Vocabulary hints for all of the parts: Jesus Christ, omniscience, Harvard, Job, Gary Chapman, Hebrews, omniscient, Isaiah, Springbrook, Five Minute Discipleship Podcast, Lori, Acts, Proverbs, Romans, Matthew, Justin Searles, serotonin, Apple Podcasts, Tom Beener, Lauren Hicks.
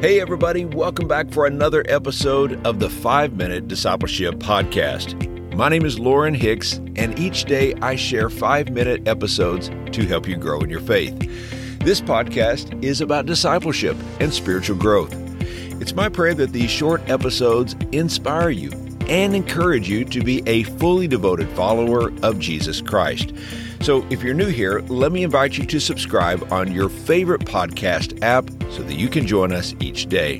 Hey everybody, welcome back for another episode of the 5 Minute Discipleship Podcast. My name is Lauren Hicks, and each day I share 5-minute episodes to help you grow in your faith. This podcast is about discipleship and spiritual growth. It's my prayer that these short episodes inspire you and encourage you to be a fully devoted follower of Jesus Christ. So if you're new here, let me invite you to subscribe on your favorite podcast app so that you can join us each day.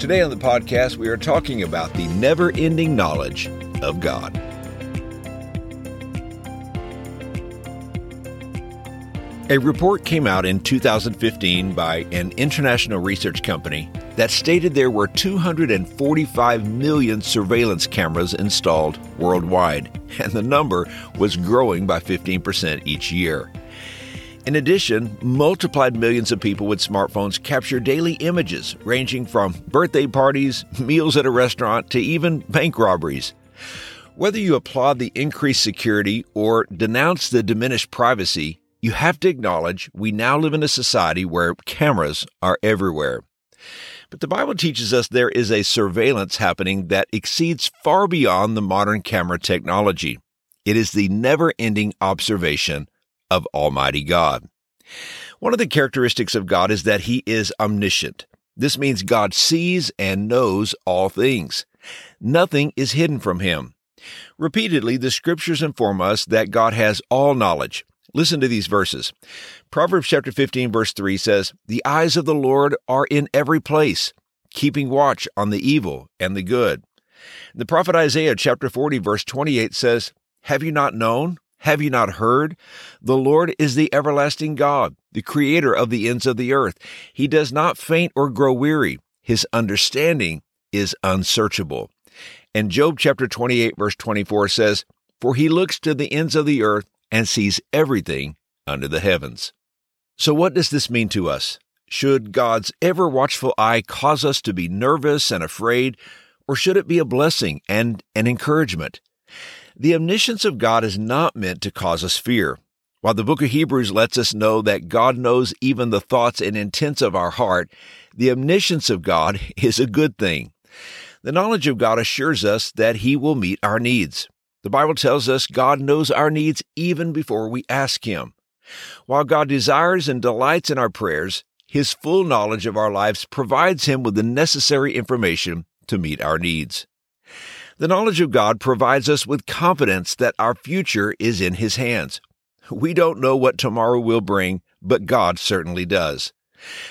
Today on the podcast, we are talking about the never-ending knowledge of God. A report came out in 2015 by an international research company that stated there were 245 million surveillance cameras installed worldwide, and the number was growing by 15% each year. In addition, multiplied millions of people with smartphones capture daily images ranging from birthday parties, meals at a restaurant, to even bank robberies. Whether you applaud the increased security or denounce the diminished privacy, you have to acknowledge we now live in a society where cameras are everywhere. But the Bible teaches us there is a surveillance happening that exceeds far beyond the modern camera technology. It is the never-ending observation of Almighty God. One of the characteristics of God is that He is omniscient. This means God sees and knows all things. Nothing is hidden from Him. Repeatedly, the Scriptures inform us that God has all knowledge. Listen to these verses. Proverbs chapter 15, verse 3 says, "The eyes of the Lord are in every place, keeping watch on the evil and the good." The prophet Isaiah chapter 40, verse 28 says, "Have you not known? Have you not heard? The Lord is the everlasting God, the creator of the ends of the earth. He does not faint or grow weary. His understanding is unsearchable." And Job chapter 28, verse 24 says, "For he looks to the ends of the earth and sees everything under the heavens." So what does this mean to us? Should God's ever-watchful eye cause us to be nervous and afraid, or should it be a blessing and an encouragement? The omniscience of God is not meant to cause us fear. While the book of Hebrews lets us know that God knows even the thoughts and intents of our heart, the omniscience of God is a good thing. The knowledge of God assures us that He will meet our needs. The Bible tells us God knows our needs even before we ask Him. While God desires and delights in our prayers, His full knowledge of our lives provides Him with the necessary information to meet our needs. The knowledge of God provides us with confidence that our future is in His hands. We don't know what tomorrow will bring, but God certainly does.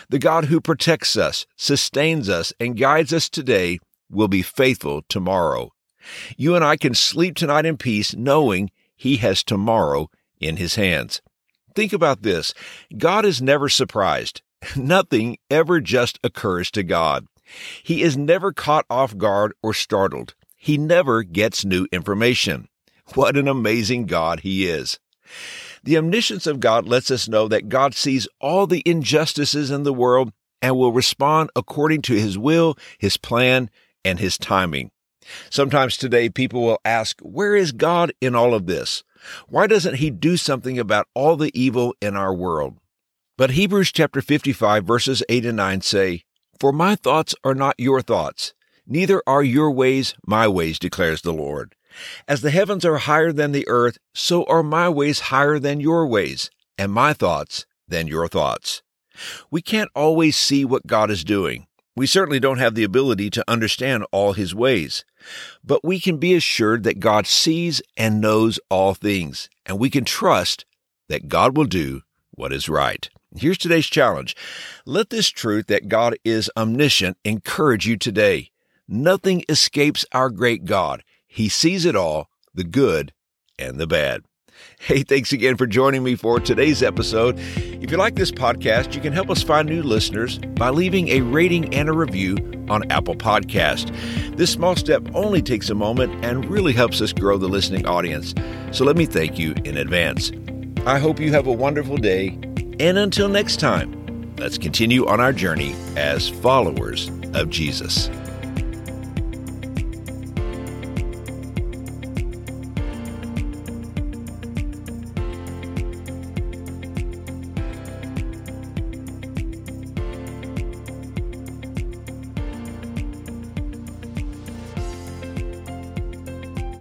The God who protects us, sustains us, and guides us today will be faithful tomorrow. You and I can sleep tonight in peace knowing He has tomorrow in His hands. Think about this. God is never surprised. Nothing ever just occurs to God. He is never caught off guard or startled. He never gets new information. What an amazing God He is. The omniscience of God lets us know that God sees all the injustices in the world and will respond according to His will, His plan, and His timing. Sometimes today people will ask, where is God in all of this? Why doesn't He do something about all the evil in our world? But Hebrews chapter 55 verses 8 and 9 say, "For my thoughts are not your thoughts, neither are your ways my ways, declares the Lord. As the heavens are higher than the earth, so are my ways higher than your ways, and my thoughts than your thoughts." We can't always see what God is doing. We certainly don't have the ability to understand all His ways, but we can be assured that God sees and knows all things, and we can trust that God will do what is right. Here's today's challenge. Let this truth that God is omniscient encourage you today. Nothing escapes our great God. He sees it all, the good and the bad. Hey, thanks again for joining me for today's episode. If you like this podcast, you can help us find new listeners by leaving a rating and a review on Apple Podcast. This small step only takes a moment and really helps us grow the listening audience. So let me thank you in advance. I hope you have a wonderful day. And until next time, let's continue on our journey as followers of Jesus.